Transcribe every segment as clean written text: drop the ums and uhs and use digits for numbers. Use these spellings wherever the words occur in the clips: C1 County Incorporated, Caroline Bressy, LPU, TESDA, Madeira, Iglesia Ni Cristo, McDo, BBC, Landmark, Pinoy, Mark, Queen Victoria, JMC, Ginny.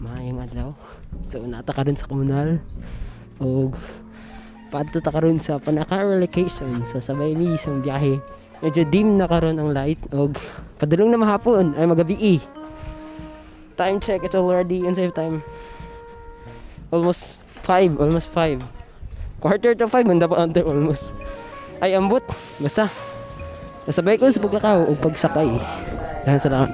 Maayang adlaw. So nata karon sa komunal og padto ta karon sa Panakaral location. So sabay ni isang biyahe. Medyo dim na karon ang light og padulong na mahapon ay magabi. Time check, it's already inside time. Almost 5. Quarter to 5 man dapat ante almost. Ay ambot basta. Nasabay ko sa paglakaw o pagsakay. Dahan sa lahat.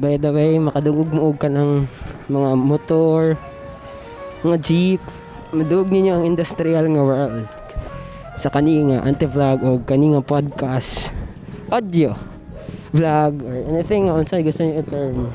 By the way, makadugog mo ka ng mga motor, mga jeep. Madugog ninyo ang industrial nga world. Sa kaninga anti-vlog o kaninga podcast, audio, vlog, or anything on side gusto nyo i-term.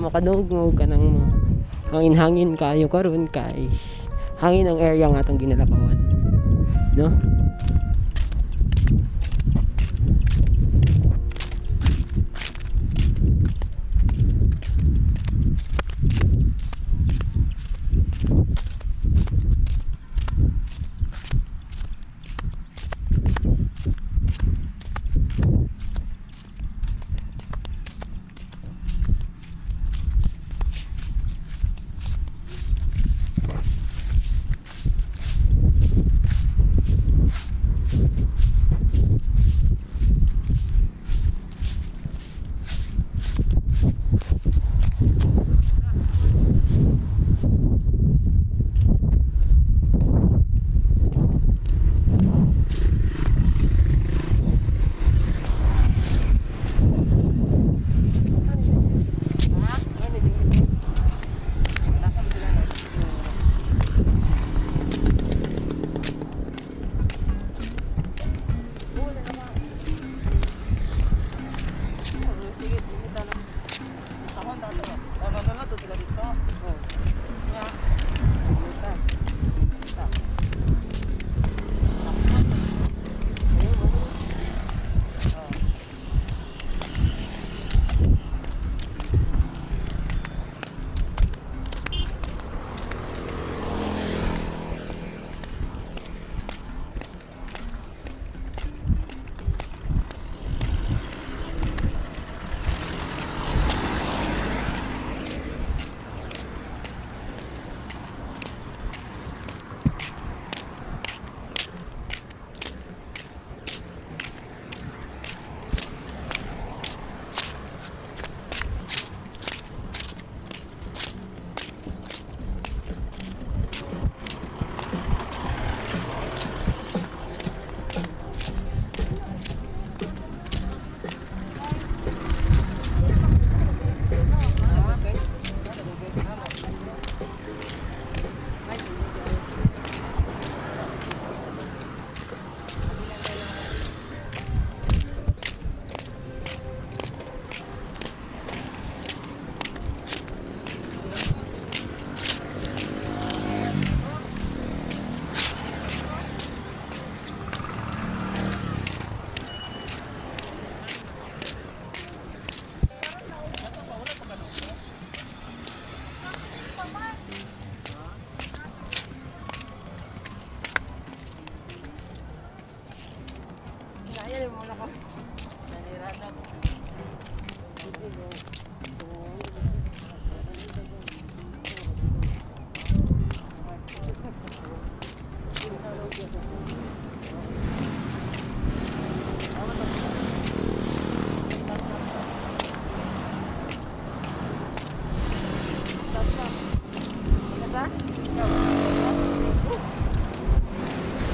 Makadugog ka ng mga hangin-hangin kayo karon kay hangin ang area nga atong ginalakawan, no?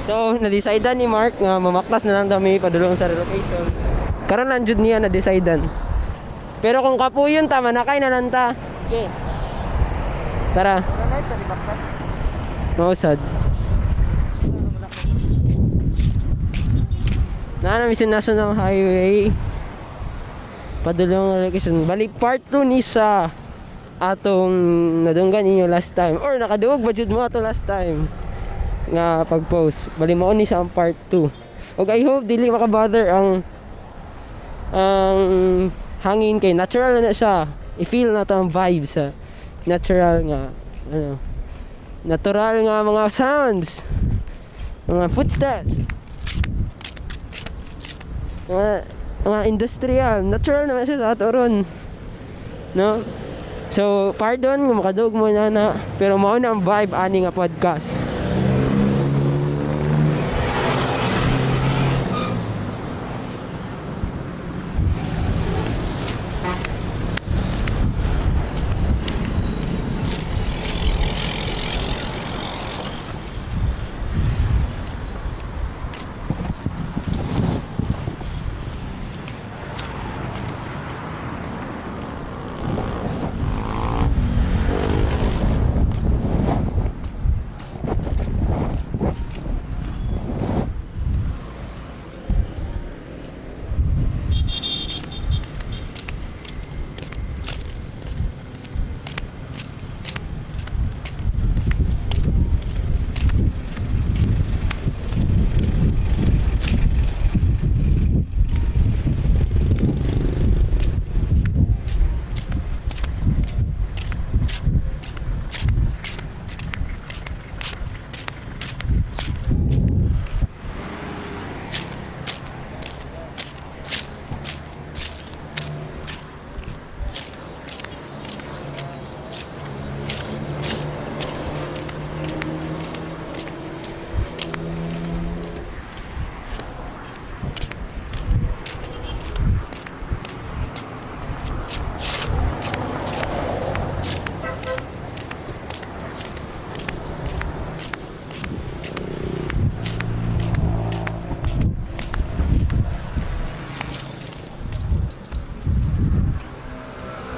So, na-decidean ni Mark nga mamaklas na lang dami padulong sa relocation. Karon nanjud niya na-decidean. Pero kung kapuyon ta manakay na lang ta. Okay. Tara. Mausad. Nanamisin National Highway. Padulong relocation. Balik part 2 ni sa atong nadunggan ninyo last time. Or nakaduog ba jud mo ato last time nga pag-post. Bali mo ni sa part 2. Og I hope dili makabother ang hangin kay natural na siya. I-feel na to ang vibes ha. Natural nga ano. Natural nga mga sounds. Mga footsteps. Mga industrial, natural naman siya sa atoron. No? So, pardon kung makadug mo na pero mao na ang vibe ani nga podcast.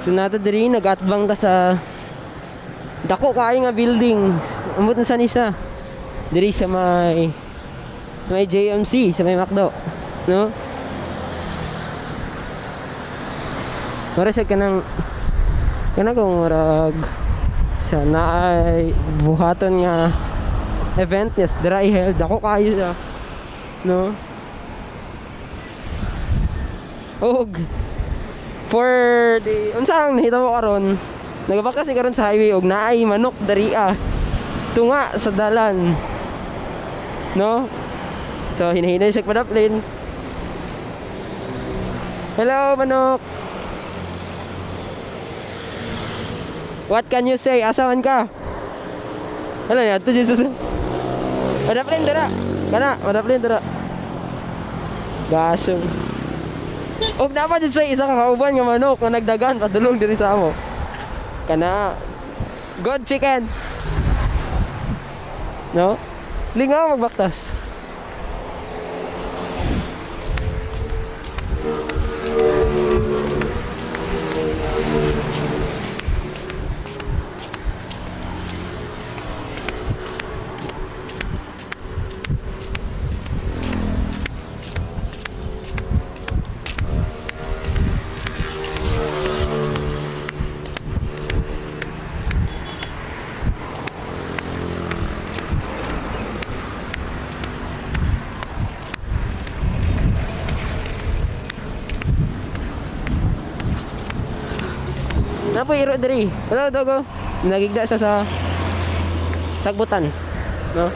Nata diri nagatbang ka sa dako kay nga building. Ambot na sa nisa. Diri sa may JMC sa may McDo, no? Para sa kanang gumurag sa naay buhaton nga event yes, dira ihel dako kayo sa no. Og for the unsang nahita mo karon nagabakas ni karon sa highway og naay manok dari tunga sa dalan no so hinahinay siya padaplin hello manok what can you say asaman ka hello ni ato Jesus padaplin dara kana padaplin dara gasong og dapat jud say isa ka kauban nga manok nga nagdagan padulong diri sa amo. Kana good chicken. No? Lingaw magbaktas. Napoy iro diri. Hello dogo. Nagigda siya sa sagbutan, no?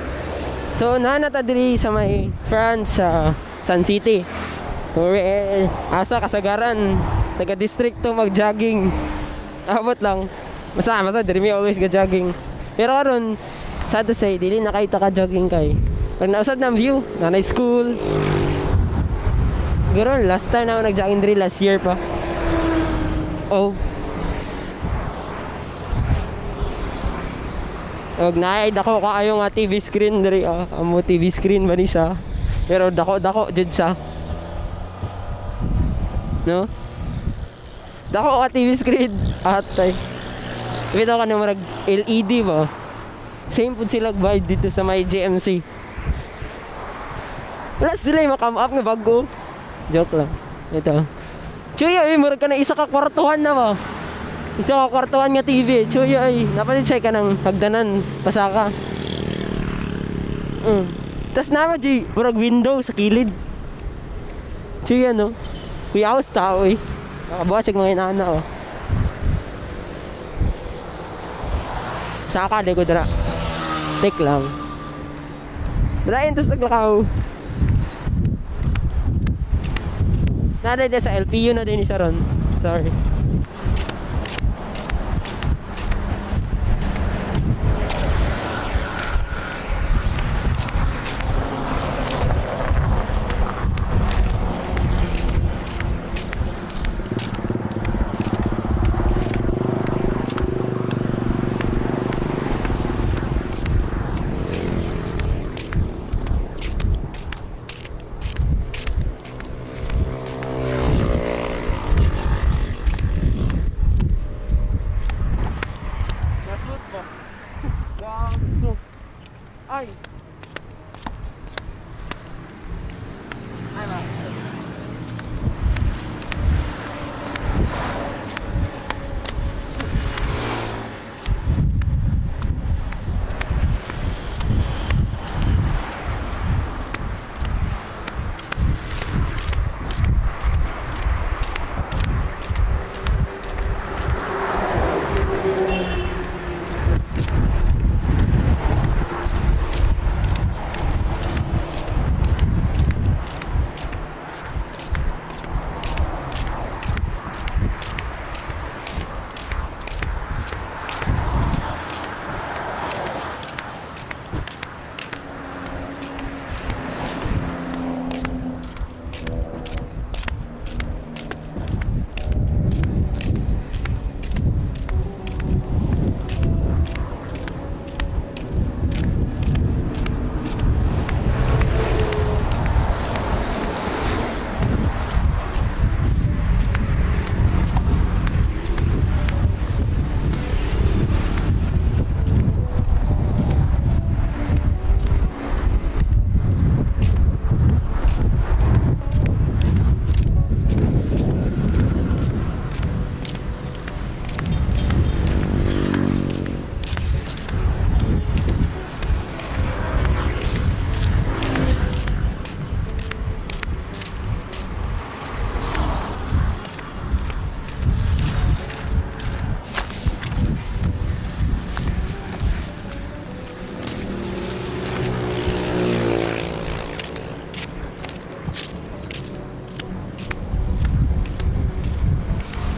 So nanata diri sa may France sa San City. Ore asa kasagaran taga distrikto mag-jogging. Abot lang. Masa diri mi always ga-jogging. Pero karon sad to say dili nakaita ka jogging kay. Pero nausad na view, nanay school. Girl, last time na nag-jogging diri last year pa. Oh. Og naay dako kaayo nga TV screen diri amo TV screen ba ni siya. Pero dako jud siya. No? Dako ka TV screen atay. Bitaw ka murag LED ba. Same pud sila vibe dito sa may JMC. Wala sila makam up nga bago. Joke lang. Ito. Chuya, murag ka na isa ka kwartuhan na ba. Isa ka kwartuhan nga TV. Chuya, napalit-check ka ng hagdanan. Pasaka. Tas naman, G. Murag window sa kilid. Chuya, no? Kuya, house tao, Nakabuhachag mga inana, Saka, deko dara. Take lang. Darain to sa glakaw. Naday din sa LPU na din siya ron. Sorry.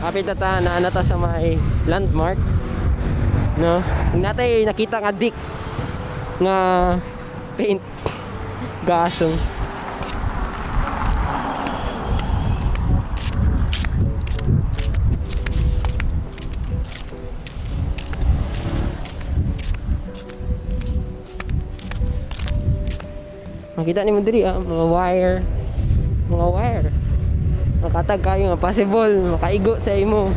Kapitata na nata sa may landmark, no? Natay nakita nga dik nga paint gasong. Makita ni mo diri mga wire. Makatag kayo nga possible makaigo sa imo,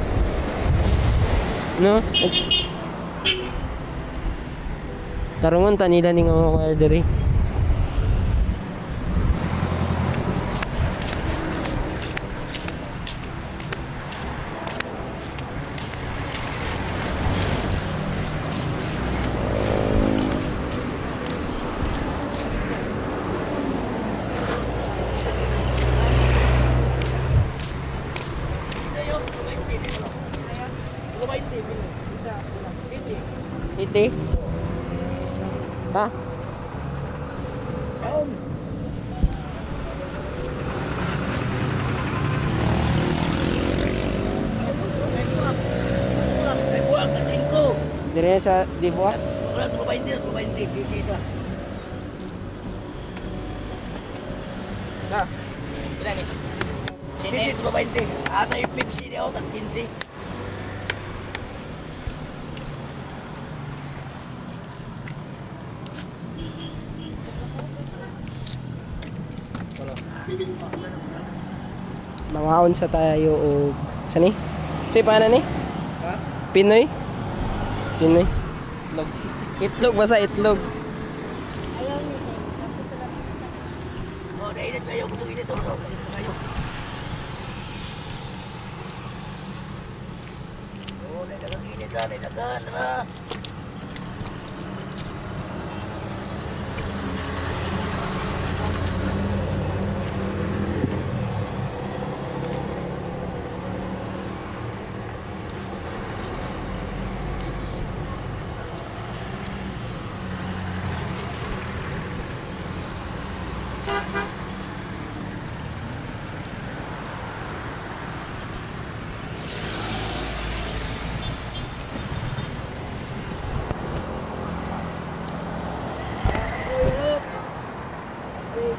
no? Tarungon ta nila ni nga mga wire diri. Sa di ba? Wala to ba hindi dito. Na. Wala ni. Hindi to ba hindi? Ata yung Pepsi niya o tag 15. Mangaon sa tayo o sa ni? Sa paano ni? Ha? Pinoy? Pinoy? Itlog. Itlog, basta itlog. Ayaw nyo. Oh, nainit kayo. Gusto init. Oh, nainit kayo. Oh, nainagang init ka. Nainagan, ha?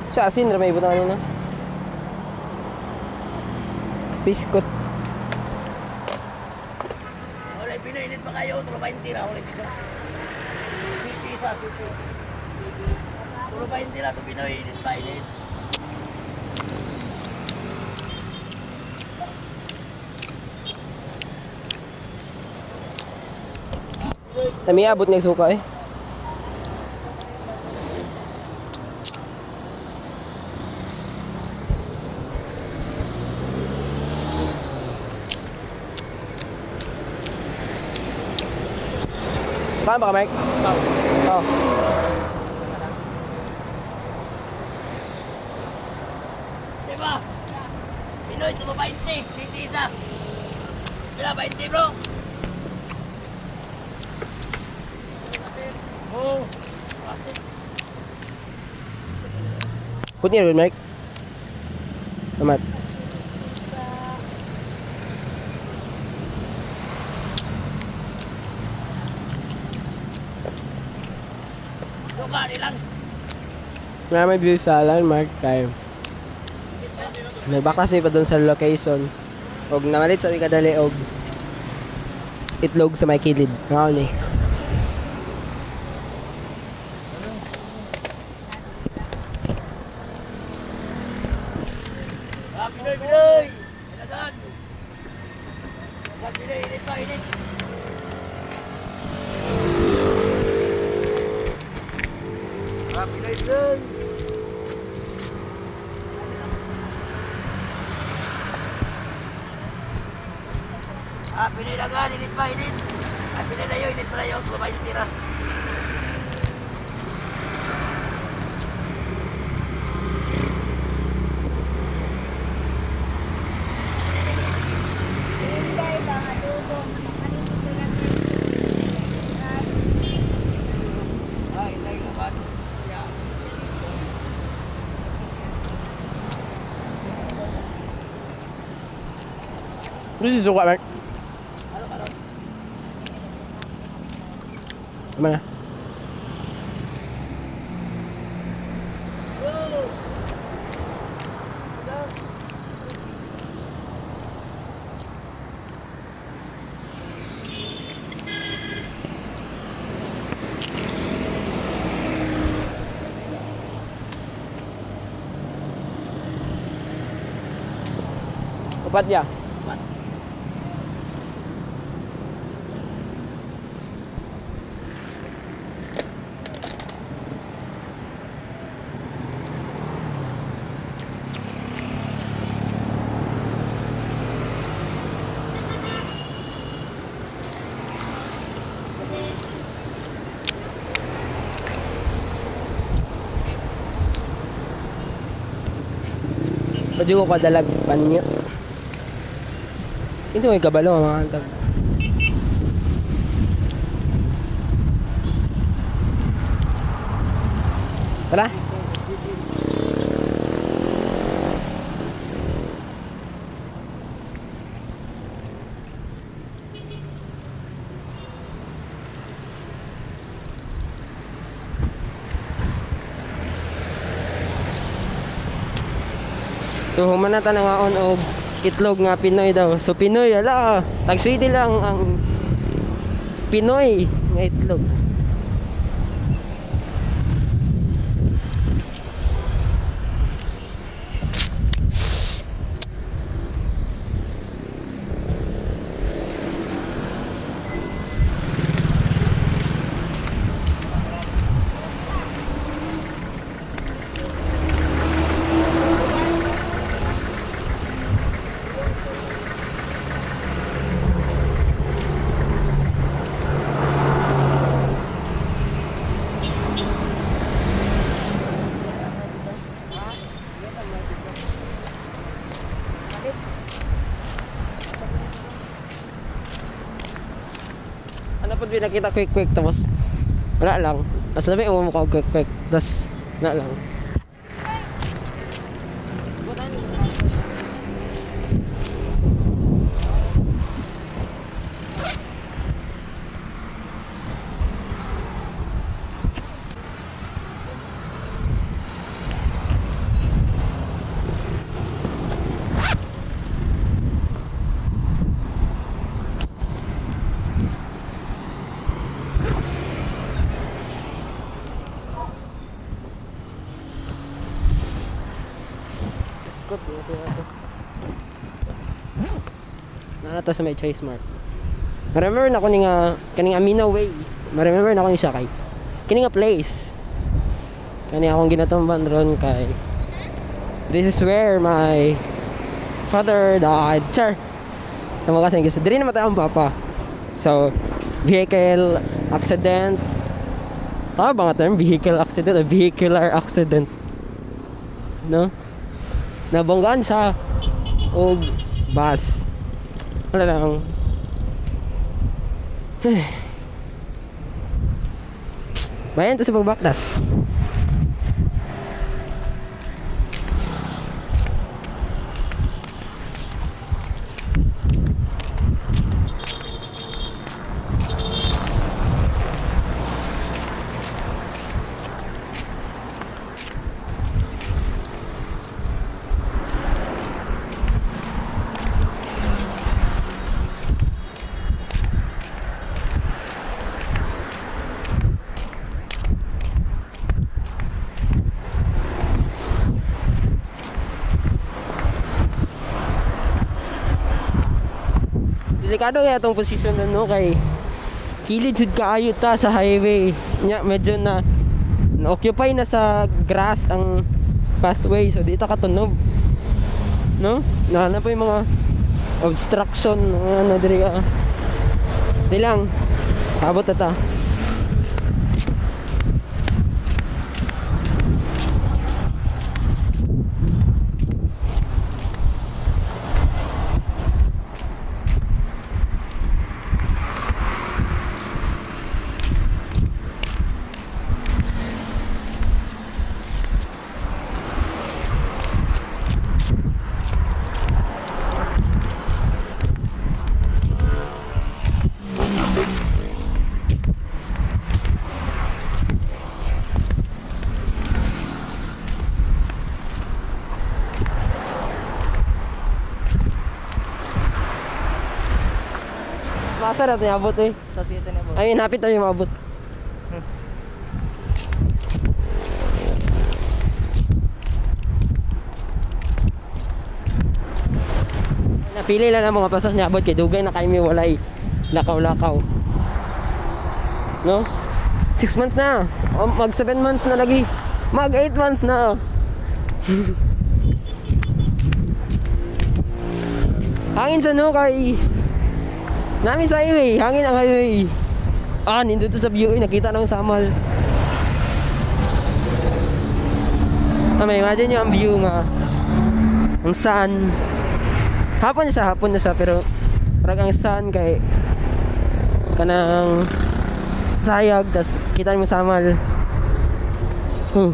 Sa asin ramay buta nila. Biskot. Wala pinainit pa kayo, tulo ba hindi ra? Wala piso. Siti sa siti. Tulo ba hindi ra to Pinoy init pa init. Tamiabot ng suka eh. Kain ba ka, Mark? Oo. Diba? Pinoy, tulo 20. City isa. Pila 20, bro? Oo. Good niya, Mark. Salamat. Maraming views sa alam, Mark, kayo. Nagbaklas niyo pa doon sa location. Huwag namalit sa may kadali, huwag itlog sa may kilid. Ngayon eh. Pinoy, Pinoy! Pinagan! Pinoy, init pa, init! Pinoy, Pinoy! Pinila nga, init pa, init. At pinila yun, init pala yun. Kumay yung tira. This is what I'm... Mana? Kupat ya? Pwede ko kadalagpan niya. Ito may kabalo mga kantag. Tara! So humanata na nga on og itlog nga Pinoy daw. So Pinoy, ala, tag-Swede lang ang Pinoy nga itlog. may nakita quick tapos wala lang. Tapos labi yung mukha quick tapos wala lang. Nanata sa may choice mark. Remember na ko nga kaning Amina Way. Remember na ko yung sakay. Kini nga place. Kani akong ginatumban ron kay. This is where my father died. Sure. Tama kasi gusto. Diri namatay ang papa. So vehicle accident. Tama ba nga term? Vehicle accident o vehicular accident. No? Nabonggaan siya o bus. Wala lang. Bayan to sa pagbaktas. Delikado kaya itong position na no kay kilid jud kaayo ta sa highway nya medyo na occupy na sa grass ang pathway so dito katunog no nahanap po yung mga obstruction ano diri di lang abot na ta. Pasar natin abot eh. Sa siyete na abot. Ay, napit tayo mabot. Napili lang ang mga pasas niya abot kay dugay na kayo may walay. Lakaw-lakaw. No? 6 months na. O, mag 7 months na lagi. Mag 8 months na. Hangin dyan no kay... Nami sa highway, hangin ang highway. Ah, nindito sa view, nakita ng samal. Ah, may imagine nyo ang view nga. Ang sun. Hapon na siya, pero parang ang sun kay kanang sayag, tas kita mo samal. Huh.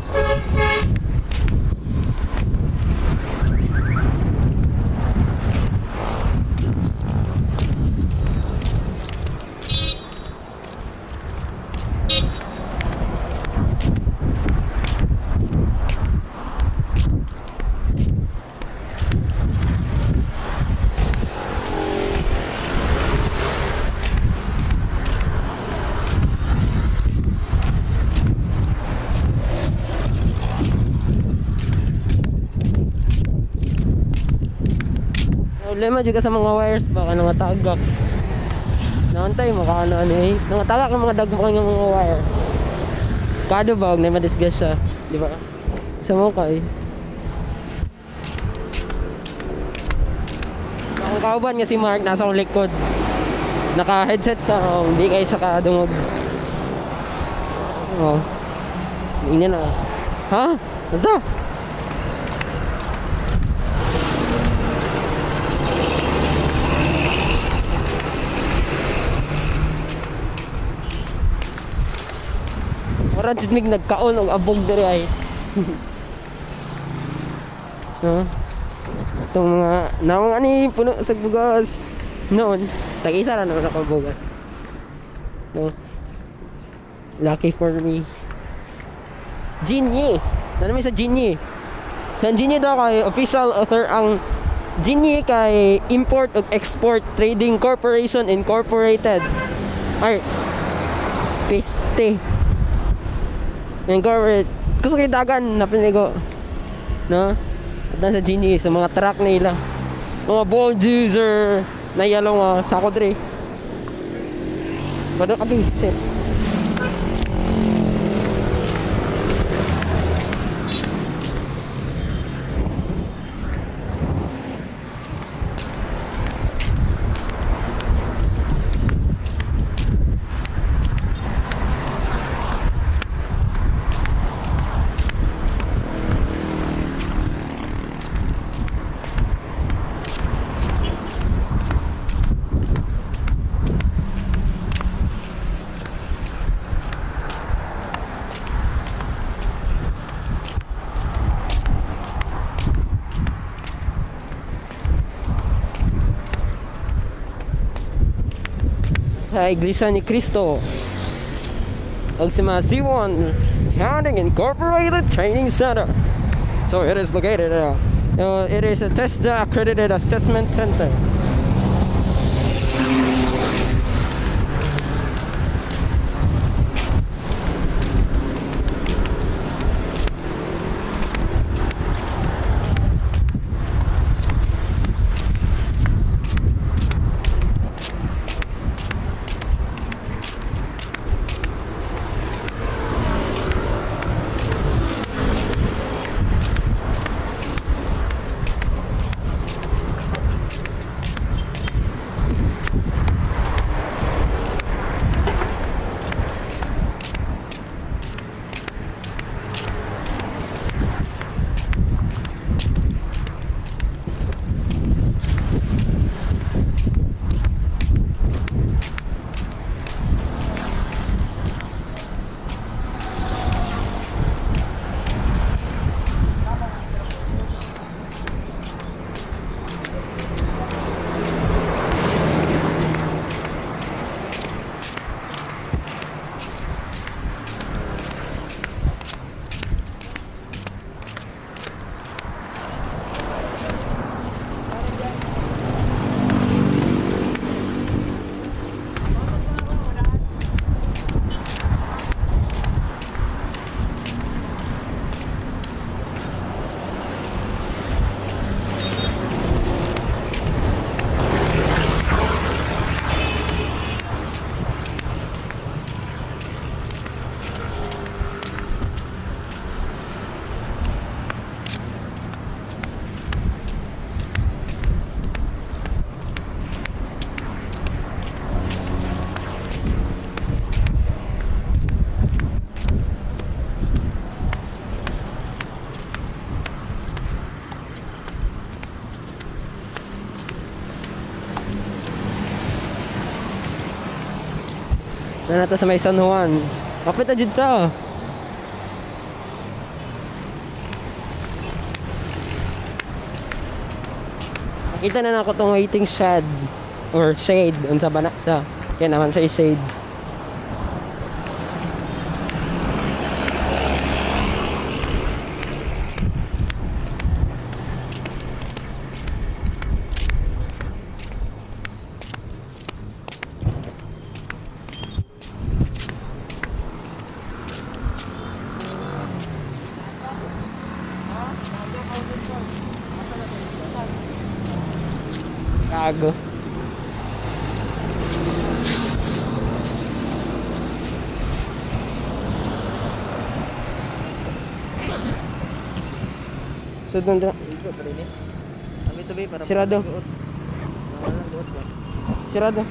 Problema juga sa mga wires baka nangatagak. Naantay maka ano eh. Nangatagak ng mga dagmang ng mga wire. Kado ba huwag na madisgas siya, di ba? Sa mukha eh. Ang kauban nga si Mark nasa likod. Naka headset siya, hindi kayo siya kadungog. Oo. Hindi na. Ha? Basta? Mura jud mig nagkaon og abog diri ay. No. Tong mga naong ani puno sa bugas. Noon, tag-isa ra na ko bugas. No. Lucky for me. Ginny. Nanami sa Ginny. Sa Ginny daw kay official author ang Ginny kay Import ug Export Trading Corporation Incorporated. Ay. Peste. Incorporated. Gusto kay dagan na pinigo. No? At sa Ginny sa mga truck nila. Mga bulldozer na yellow nga sakod re. Padok ati set. Sa Iglesia Ni Cristo ug sa C1 County Incorporated Training Center. So it is located it is a TESDA accredited assessment center. Na to sa may San Juan. Kapit na dito. Nakita na ako itong waiting shed or shade. Unsa ba na siya? Yan naman siya shade. Gago. So doon doon. Sirado. Sirado.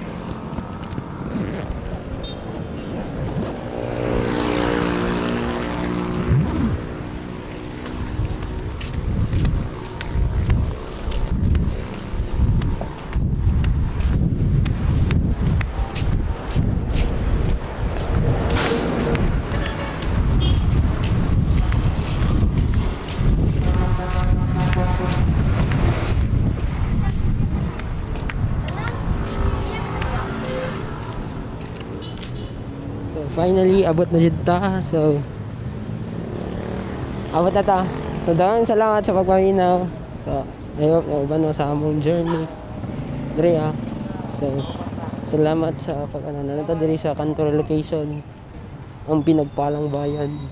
finally abot na jud ta. So abot na ta. So daghang salamat sa pagpaminaw. So ayo uban sa among journey diri. So salamat sa pag-ananata diri sa kantor location. Ang pinagpalang bayan.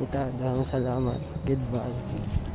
Ita, daghang salamat. Goodbye.